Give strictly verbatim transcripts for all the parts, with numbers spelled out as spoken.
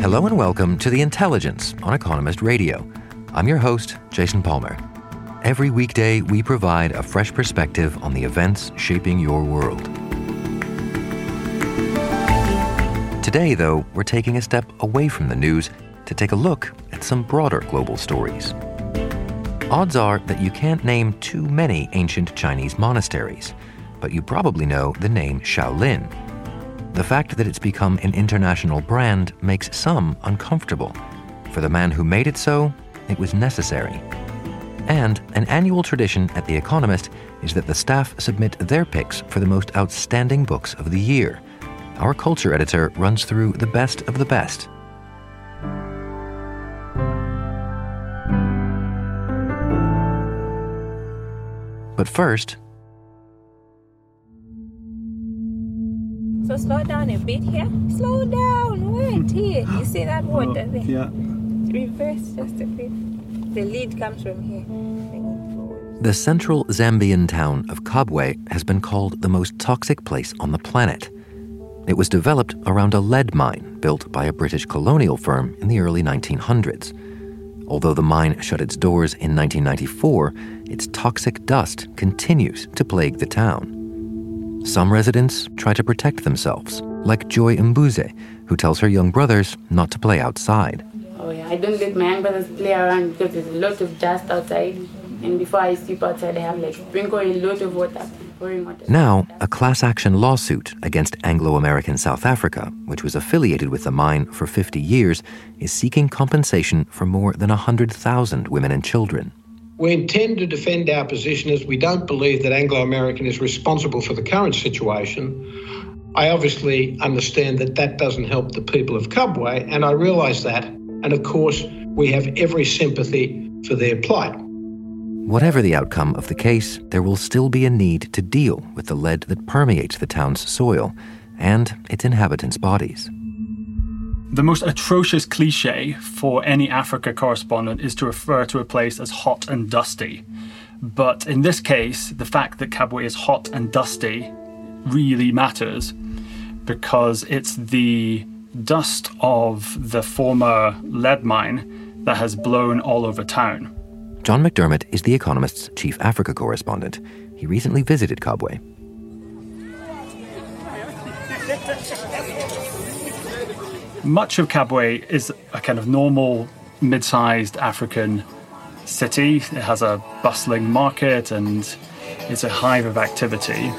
Hello and welcome to The Intelligence on Economist Radio. I'm your host, Jason Palmer. Every weekday, we provide a fresh perspective on the events shaping your world. Today, though, we're taking a step away from the news to take a look at some broader global stories. Odds are that you can't name too many ancient Chinese monasteries, but you probably know the name Shaolin. The fact that it's become an international brand makes some uncomfortable. For the man who made it so, it was necessary. And an annual tradition at The Economist is that the staff submit their picks for the most outstanding books of the year. Our culture editor runs through the best of the best. But first, So slow down a bit here. Slow down, wait here. You see that water there? Yeah. Reverse just a bit. The lead comes from here. The central Zambian town of Kabwe has been called the most toxic place on the planet. It was developed around a lead mine built by a British colonial firm in the early nineteen hundreds. Although the mine shut its doors in nineteen ninety-four, its toxic dust continues to plague the town. Some residents try to protect themselves, like Joy Mbuse, who tells her young brothers not to play outside. Oh yeah, I don't let my young brothers play around because there's a lot of dust outside. And before I sleep outside, I have like sprinkle a lot of water. water. Now, a class action lawsuit against Anglo-American South Africa, which was affiliated with the mine for fifty years, is seeking compensation for more than one hundred thousand women and children. We intend to defend our position as we don't believe that Anglo-American is responsible for the current situation. I obviously understand that that doesn't help the people of Kabwe, and I realise that. And of course, we have every sympathy for their plight. Whatever the outcome of the case, there will still be a need to deal with the lead that permeates the town's soil and its inhabitants' bodies. The most atrocious cliche for any Africa correspondent is to refer to a place as hot and dusty. But in this case, the fact that Kabwe is hot and dusty really matters because it's the dust of the former lead mine that has blown all over town. John McDermott is The Economist's chief Africa correspondent. He recently visited Kabwe. Much of Kabwe is a kind of normal, mid-sized African city. It has a bustling market and it's a hive of activity.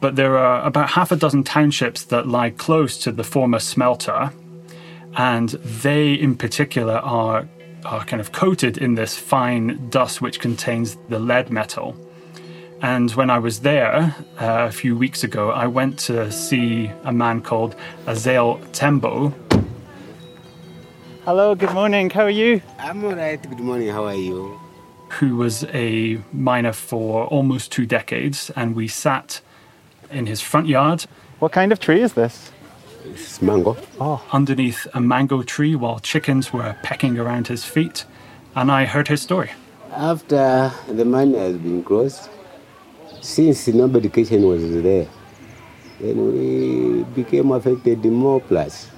But there are about half a dozen townships that lie close to the former smelter, and they in particular are, are kind of coated in this fine dust which contains the lead metal. And when I was there uh, a few weeks ago, I went to see a man called Azele Tembo. Hello, good morning, how are you? I'm all right, good morning, how are you? Who was a miner for almost two decades, and we sat in his front yard. What kind of tree is this? It's mango. Oh. Underneath a mango tree while chickens were pecking around his feet, and I heard his story. After the mine has been closed, since no medication was there, then we became affected more plus.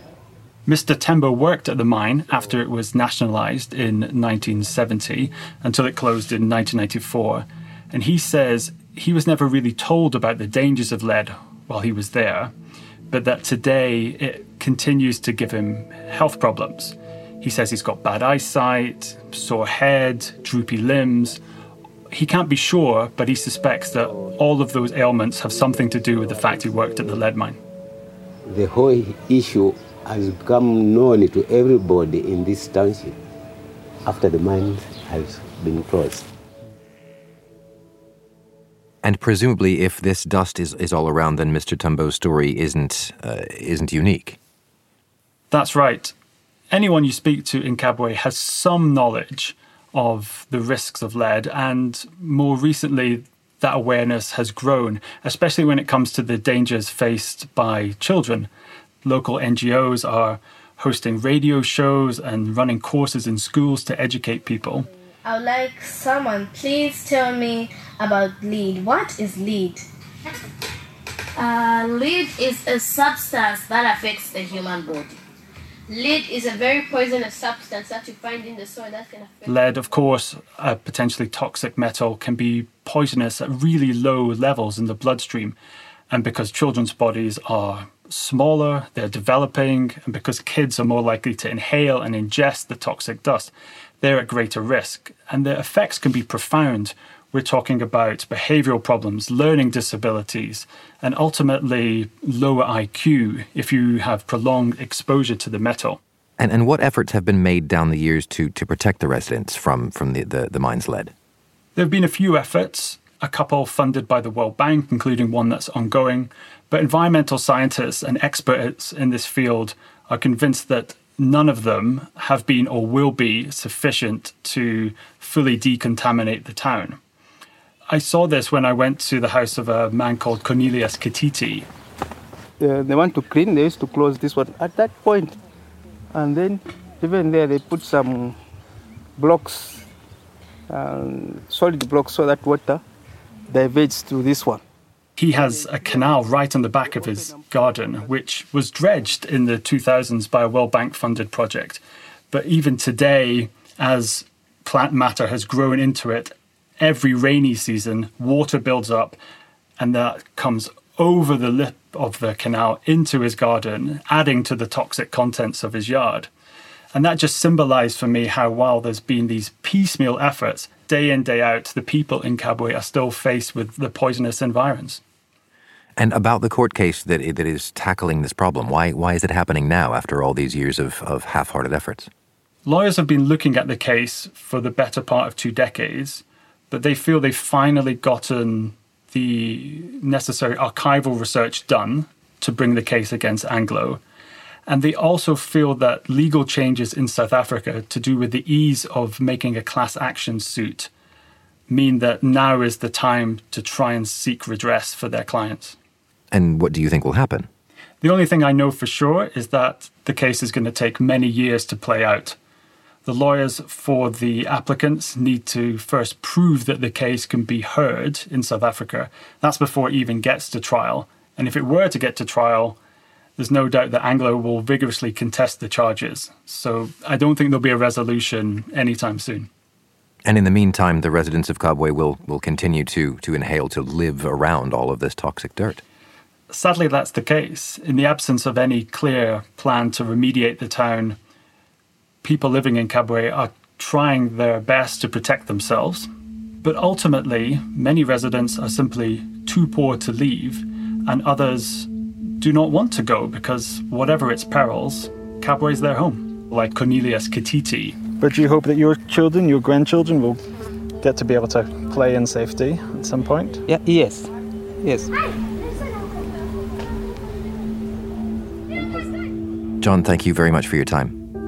Mister Tembo worked at the mine after it was nationalised in nineteen seventy until it closed in nineteen ninety-four. And he says he was never really told about the dangers of lead while he was there, but that today it continues to give him health problems. He says he's got bad eyesight, sore head, droopy limbs. He can't be sure, but he suspects that all of those ailments have something to do with the fact he worked at the lead mine. The whole issue has become known to everybody in this township after the mine has been closed. And presumably, if this dust is, is all around, then Mister Tembo's story isn't uh, isn't unique. That's right. Anyone you speak to in Kabwe has some knowledge of the risks of lead, and more recently, that awareness has grown, especially when it comes to the dangers faced by children. Local N G Os are hosting radio shows and running courses in schools to educate people. I would like someone, please tell me about lead. What is lead? Uh, lead is a substance that affects the human body. Lead is a very poisonous substance that you find in the soil that can affect... Lead, of course, a potentially toxic metal, can be poisonous at really low levels in the bloodstream. And because children's bodies are smaller, they're developing, and because kids are more likely to inhale and ingest the toxic dust, they're at greater risk, and their effects can be profound. We're talking about behavioural problems, learning disabilities, and ultimately lower I Q if you have prolonged exposure to the metal. And and what efforts have been made down the years to to protect the residents from, from the, the, the mine's lead? There have been a few efforts, a couple funded by the World Bank, including one that's ongoing, but environmental scientists and experts in this field are convinced that none of them have been or will be sufficient to fully decontaminate the town. I saw this when I went to the house of a man called Cornelius Katiti. Uh, they want to clean, they used to close this one at that point. And then even there they put some blocks, um, solid blocks, so that water diverges through this one. He has a canal right on the back of his garden, which was dredged in the two thousands by a World Bank-funded project. But even today, as plant matter has grown into it, every rainy season, water builds up, and that comes over the lip of the canal into his garden, adding to the toxic contents of his yard. And that just symbolised for me how, while there's been these piecemeal efforts, day in, day out, the people in Kabwe are still faced with the poisonous environs. And about the court case that that is tackling this problem, why why is it happening now after all these years of, of half-hearted efforts? Lawyers have been looking at the case for the better part of two decades, but they feel they've finally gotten the necessary archival research done to bring the case against Anglo. And they also feel that legal changes in South Africa to do with the ease of making a class action suit mean that now is the time to try and seek redress for their clients. And what do you think will happen? The only thing I know for sure is that the case is going to take many years to play out. The lawyers for the applicants need to first prove that the case can be heard in South Africa. That's before it even gets to trial. And if it were to get to trial, there's no doubt that Anglo will vigorously contest the charges. So I don't think there'll be a resolution anytime soon. And in the meantime, the residents of Kabwe will, will continue to, to inhale, to live around all of this toxic dirt. Sadly, that's the case. In the absence of any clear plan to remediate the town, people living in Kabwe are trying their best to protect themselves. But ultimately, many residents are simply too poor to leave, and others do not want to go because, whatever its perils, Kabwe is their home, like Cornelius Katiti. But you hope that your children, your grandchildren, will get to be able to play in safety at some point? Yeah, yes, yes. John, thank you very much for your time.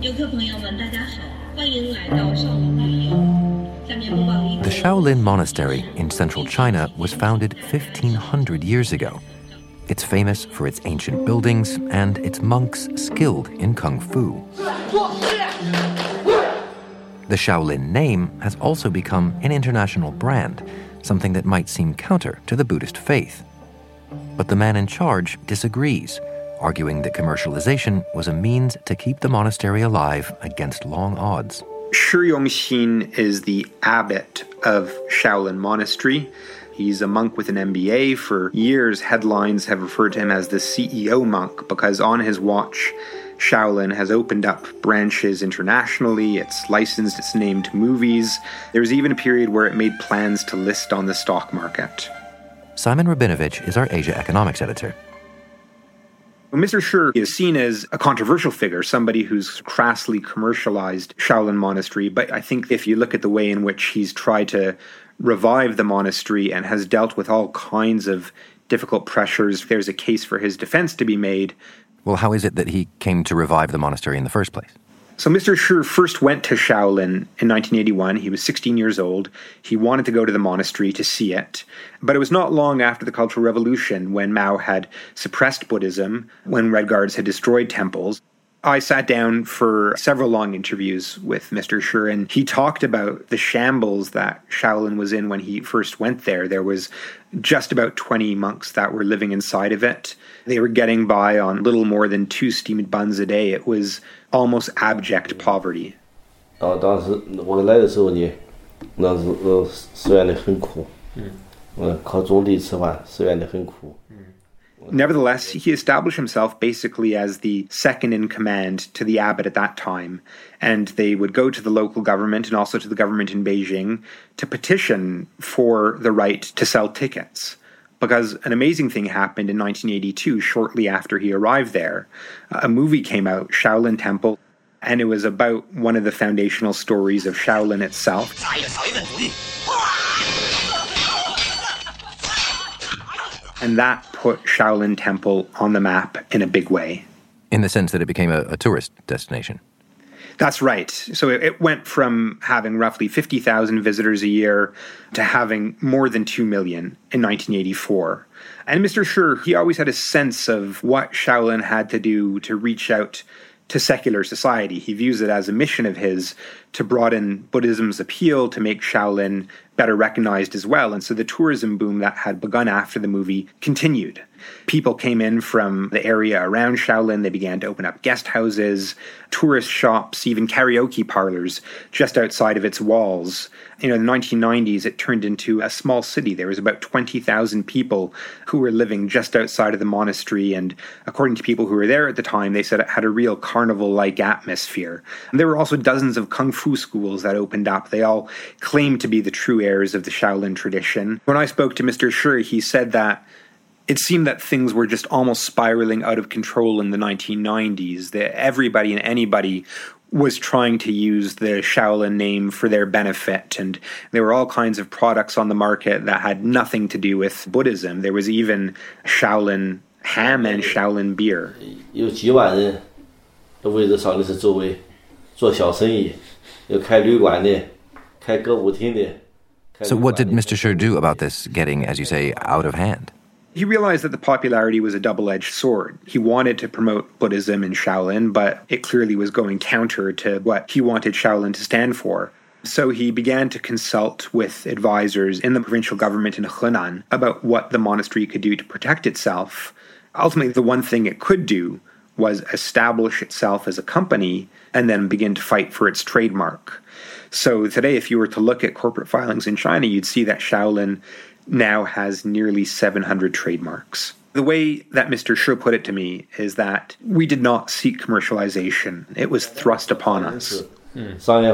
The Shaolin Monastery in central China was founded fifteen hundred years ago. It's famous for its ancient buildings and its monks skilled in kung fu. The Shaolin name has also become an international brand, something that might seem counter to the Buddhist faith. But the man in charge disagrees, arguing that commercialization was a means to keep the monastery alive against long odds. Shi Yongxin is the abbot of Shaolin Monastery. He's a monk with an M B A. For years, headlines have referred to him as the C E O monk because on his watch, Shaolin has opened up branches internationally. It's licensed its name to movies. There was even a period where it made plans to list on the stock market. Simon Rabinovich is our Asia economics editor. Mister Shi is seen as a controversial figure, somebody who's crassly commercialized Shaolin Monastery, but I think if you look at the way in which he's tried to revive the monastery and has dealt with all kinds of difficult pressures, there's a case for his defense to be made. Well, how is it that he came to revive the monastery in the first place? So Mister Shi first went to Shaolin in nineteen eighty-one. He was sixteen years old. He wanted to go to the monastery to see it. But it was not long after the Cultural Revolution when Mao had suppressed Buddhism, when Red Guards had destroyed temples. I sat down for several long interviews with Mister Shi, and he talked about the shambles that Shaolin was in when he first went there. There was just about twenty monks that were living inside of it. They were getting by on little more than two steamed buns a day. It was almost abject poverty. Mm. Nevertheless, he established himself basically as the second in command to the abbot at that time, and they would go to the local government and also to the government in Beijing to petition for the right to sell tickets, because an amazing thing happened in nineteen eighty-two, shortly after he arrived there. A movie came out, Shaolin Temple, and it was about one of the foundational stories of Shaolin itself. And that put Shaolin Temple on the map in a big way. In the sense that it became a, a tourist destination. That's right. So it, it went from having roughly fifty thousand visitors a year to having more than two million in nineteen eighty-four. And Mister Shi, he always had a sense of what Shaolin had to do to reach out to secular society. He views it as a mission of his to broaden Buddhism's appeal, to make Shaolin better recognized as well. And so the tourism boom that had begun after the movie continued. People came in from the area around Shaolin. They began to open up guest houses, tourist shops, even karaoke parlors just outside of its walls. You know, in the nineteen nineties, it turned into a small city. There was about twenty thousand people who were living just outside of the monastery. And according to people who were there at the time, they said it had a real carnival-like atmosphere. And there were also dozens of kung fu schools that opened up. They all claimed to be the true heirs of the Shaolin tradition. When I spoke to Mister Shi, he said that it seemed that things were just almost spiraling out of control in the nineteen nineties, that everybody and anybody was trying to use the Shaolin name for their benefit, and there were all kinds of products on the market that had nothing to do with Buddhism. There was even Shaolin ham and Shaolin beer. So what did Mister Shi do about this getting, as you say, out of hand? He realized that the popularity was a double-edged sword. He wanted to promote Buddhism in Shaolin, but it clearly was going counter to what he wanted Shaolin to stand for. So he began to consult with advisors in the provincial government in Henan about what the monastery could do to protect itself. Ultimately, the one thing it could do was establish itself as a company and then begin to fight for its trademark. So today, if you were to look at corporate filings in China, you'd see that Shaolin now has nearly seven hundred trademarks. The way that Mister Shi put it to me is that we did not seek commercialization. It was thrust upon us. But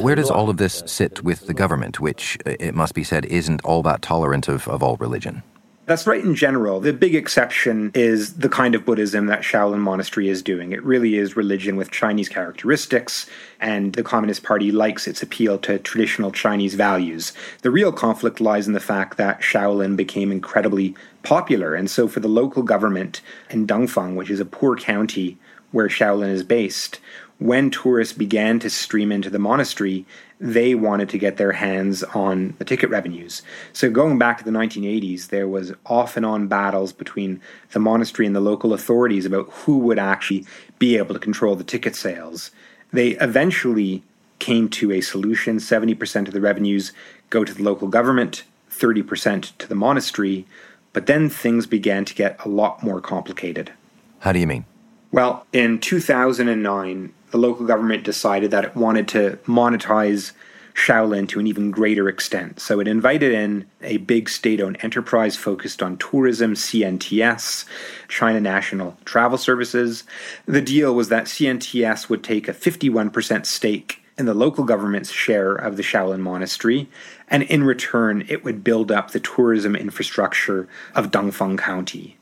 where does all of this sit with the government, which, it must be said, isn't all that tolerant of, of all religion? That's right in general. The big exception is the kind of Buddhism that Shaolin Monastery is doing. It really is religion with Chinese characteristics, and the Communist Party likes its appeal to traditional Chinese values. The real conflict lies in the fact that Shaolin became incredibly popular, and so for the local government in Dongfang, which is a poor county where Shaolin is based, when tourists began to stream into the monastery, they wanted to get their hands on the ticket revenues. So going back to the nineteen eighties, there was off and on battles between the monastery and the local authorities about who would actually be able to control the ticket sales. They eventually came to a solution. seventy percent of the revenues go to the local government, thirty percent to the monastery. But then things began to get a lot more complicated. How do you mean? Well, in two thousand nine, the local government decided that it wanted to monetize Shaolin to an even greater extent. So it invited in a big state-owned enterprise focused on tourism, C N T S, China National Travel Services. The deal was that C N T S would take a fifty-one percent stake in the local government's share of the Shaolin Monastery, and in return, it would build up the tourism infrastructure of Dongfang County.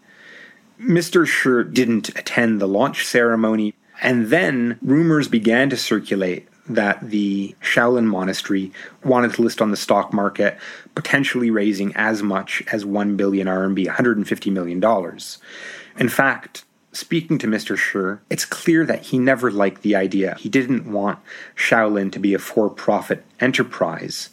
Mister Shi didn't attend the launch ceremony, and then rumors began to circulate that the Shaolin Monastery wanted to list on the stock market, potentially raising as much as one billion R M B, one hundred fifty million dollars. In fact, speaking to Mister Shi, it's clear that he never liked the idea. He didn't want Shaolin to be a for-profit enterprise.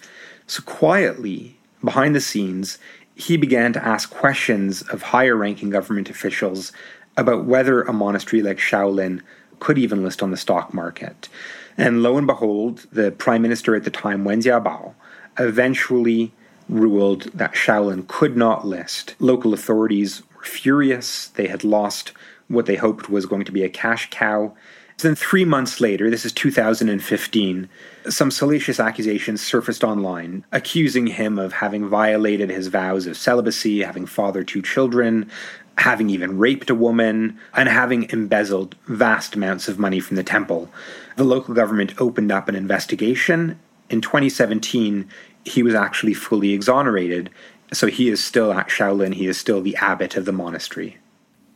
So quietly, behind the scenes, he began to ask questions of higher-ranking government officials about whether a monastery like Shaolin could even list on the stock market. And lo and behold, the prime minister at the time, Wen Jiabao, eventually ruled that Shaolin could not list. Local authorities were furious. They had lost what they hoped was going to be a cash cow. So then three months later, this is two thousand fifteen, some salacious accusations surfaced online, accusing him of having violated his vows of celibacy, having fathered two children, having even raped a woman, and having embezzled vast amounts of money from the temple. The local government opened up an investigation. In twenty seventeen, he was actually fully exonerated, so he is still at Shaolin, he is still the abbot of the monastery.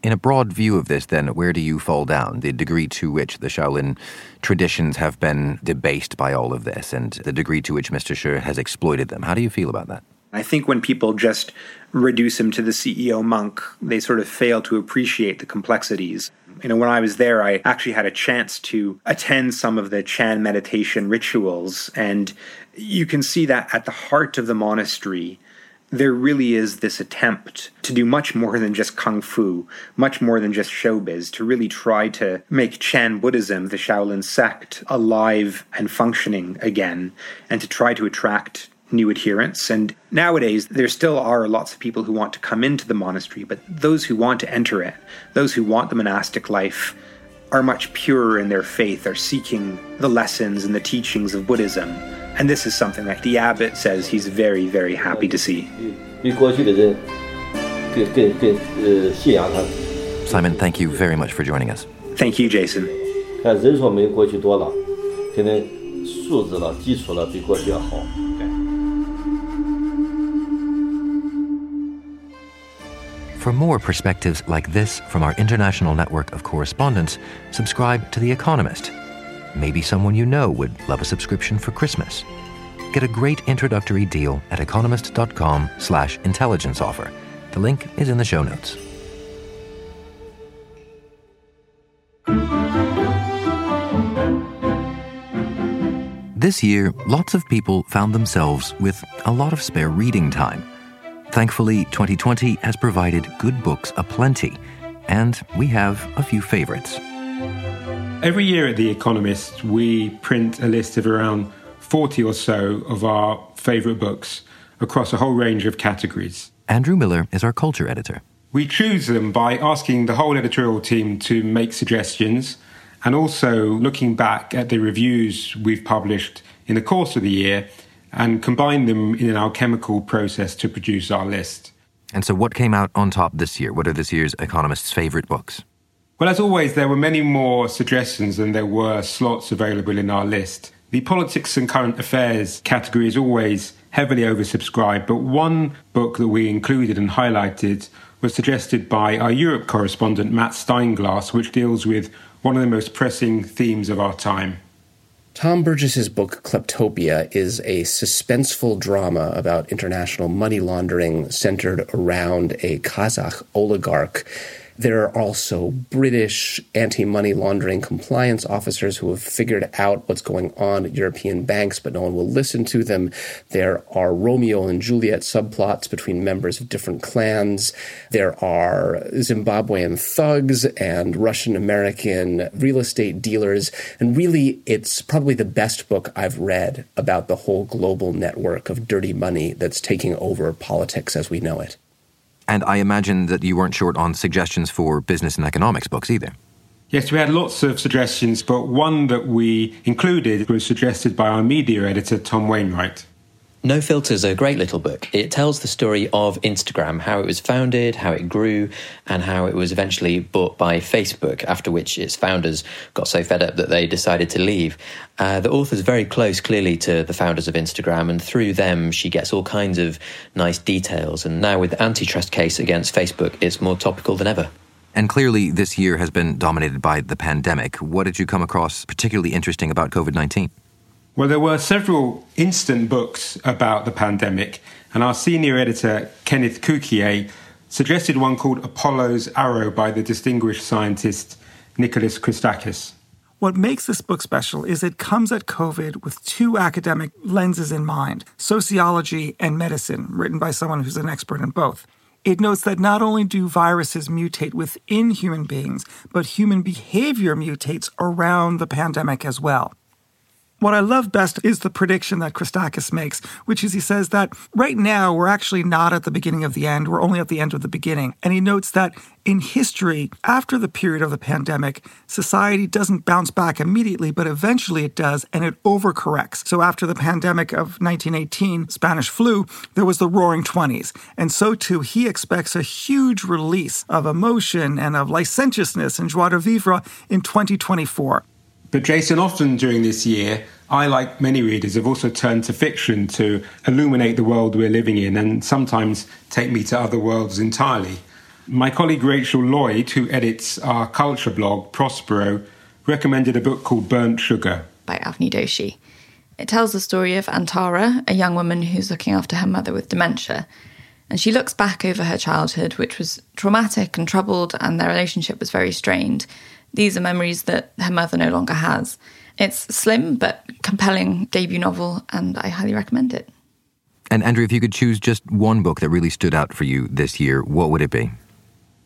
In a broad view of this, then, where do you fall down? The degree to which the Shaolin traditions have been debased by all of this, and the degree to which Mister Shi has exploited them. How do you feel about that? I think when people just reduce him to the C E O monk, they sort of fail to appreciate the complexities. You know, when I was there, I actually had a chance to attend some of the Chan meditation rituals, and you can see that at the heart of the monastery, there really is this attempt to do much more than just kung fu, much more than just showbiz, to really try to make Chan Buddhism, the Shaolin sect, alive and functioning again, and to try to attract new adherents. And nowadays, there still are lots of people who want to come into the monastery, but those who want to enter it, those who want the monastic life, are much purer in their faith, are seeking the lessons and the teachings of Buddhism. And this is something that the abbot says he's very, very happy to see. Simon, thank you very much for joining us. Thank you, Jason. For more perspectives like this from our international network of correspondents, subscribe to The Economist. Maybe someone you know would love a subscription for Christmas. Get a great introductory deal at economist.com slash intelligence offer. The link is in the show notes. This year, lots of people found themselves with a lot of spare reading time. Thankfully, twenty twenty has provided good books aplenty, and we have a few favorites. Every year at The Economist, we print a list of around forty or so of our favorite books across a whole range of categories. Andrew Miller is our culture editor. We choose them by asking the whole editorial team to make suggestions, and also looking back at the reviews we've published in the course of the year and combine them in an alchemical process to produce our list. And so what came out on top this year? What are this year's Economist's favourite books? Well, as always, there were many more suggestions than there were slots available in our list. The politics and current affairs category is always heavily oversubscribed, but one book that we included and highlighted was suggested by our Europe correspondent, Matt Steinglass, which deals with one of the most pressing themes of our time. Tom Burgess's book Kleptopia is a suspenseful drama about international money laundering centered around a Kazakh oligarch There are also British anti-money laundering compliance officers who have figured out what's going on at European banks, but no one will listen to them. There are Romeo and Juliet subplots between members of different clans. There are Zimbabwean thugs and Russian-American real estate dealers. And really, it's probably the best book I've read about the whole global network of dirty money that's taking over politics as we know it. And I imagine that you weren't short on suggestions for business and economics books either. Yes, we had lots of suggestions, but one that we included was suggested by our media editor, Tom Wainwright. No Filter is a great little book. It tells the story of Instagram, how it was founded, how it grew, and how it was eventually bought by Facebook, after which its founders got so fed up that they decided to leave. Uh, the author's very close, clearly, to the founders of Instagram, and through them, she gets all kinds of nice details. And now with the antitrust case against Facebook, it's more topical than ever. And clearly, this year has been dominated by the pandemic. What did you come across particularly interesting about covid nineteen? Well, there were several instant books about the pandemic, and our senior editor, Kenneth Cukier, suggested one called Apollo's Arrow by the distinguished scientist Nicholas Christakis. What makes this book special is it comes at COVID with two academic lenses in mind, sociology and medicine, written by someone who's an expert in both. It notes that not only do viruses mutate within human beings, but human behavior mutates around the pandemic as well. What I love best is the prediction that Christakis makes, which is he says that right now we're actually not at the beginning of the end, we're only at the end of the beginning. And he notes that in history, after the period of the pandemic, society doesn't bounce back immediately, but eventually it does, and it overcorrects. So after the pandemic of nineteen eighteen, Spanish flu, there was the Roaring Twenties. And so too, he expects a huge release of emotion and of licentiousness and joie de vivre in twenty twenty-four. But Jason, often during this year, I, like many readers, have also turned to fiction to illuminate the world we're living in and sometimes take me to other worlds entirely. My colleague Rachel Lloyd, who edits our culture blog, Prospero, recommended a book called Burnt Sugar by Avni Doshi. It tells the story of Antara, a young woman who's looking after her mother with dementia. And she looks back over her childhood, which was traumatic and troubled, and their relationship was very strained. These are memories that her mother no longer has. It's a slim but compelling debut novel, and I highly recommend it. And Andrew, if you could choose just one book that really stood out for you this year, what would it be?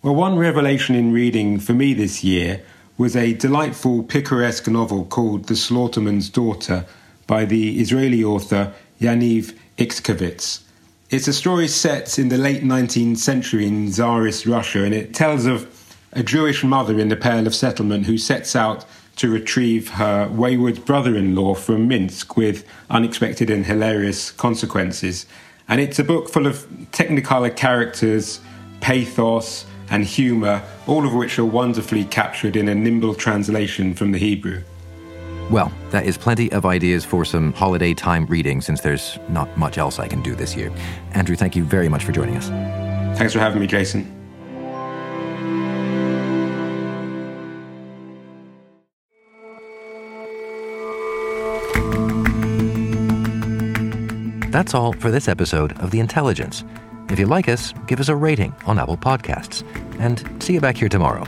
Well, one revelation in reading for me this year was a delightful, picaresque novel called The Slaughterman's Daughter by the Israeli author Yaniv Ikskovitz. It's a story set in the late nineteenth century in Tsarist Russia, and it tells of a Jewish mother in the Pale of Settlement who sets out to retrieve her wayward brother-in-law from Minsk with unexpected and hilarious consequences. And it's a book full of technicolor characters, pathos and humour, all of which are wonderfully captured in a nimble translation from the Hebrew. Well, that is plenty of ideas for some holiday time reading, since there's not much else I can do this year. Andrew, thank you very much for joining us. Thanks for having me, Jason. That's all for this episode of The Intelligence. If you like us, give us a rating on Apple Podcasts. And see you back here tomorrow.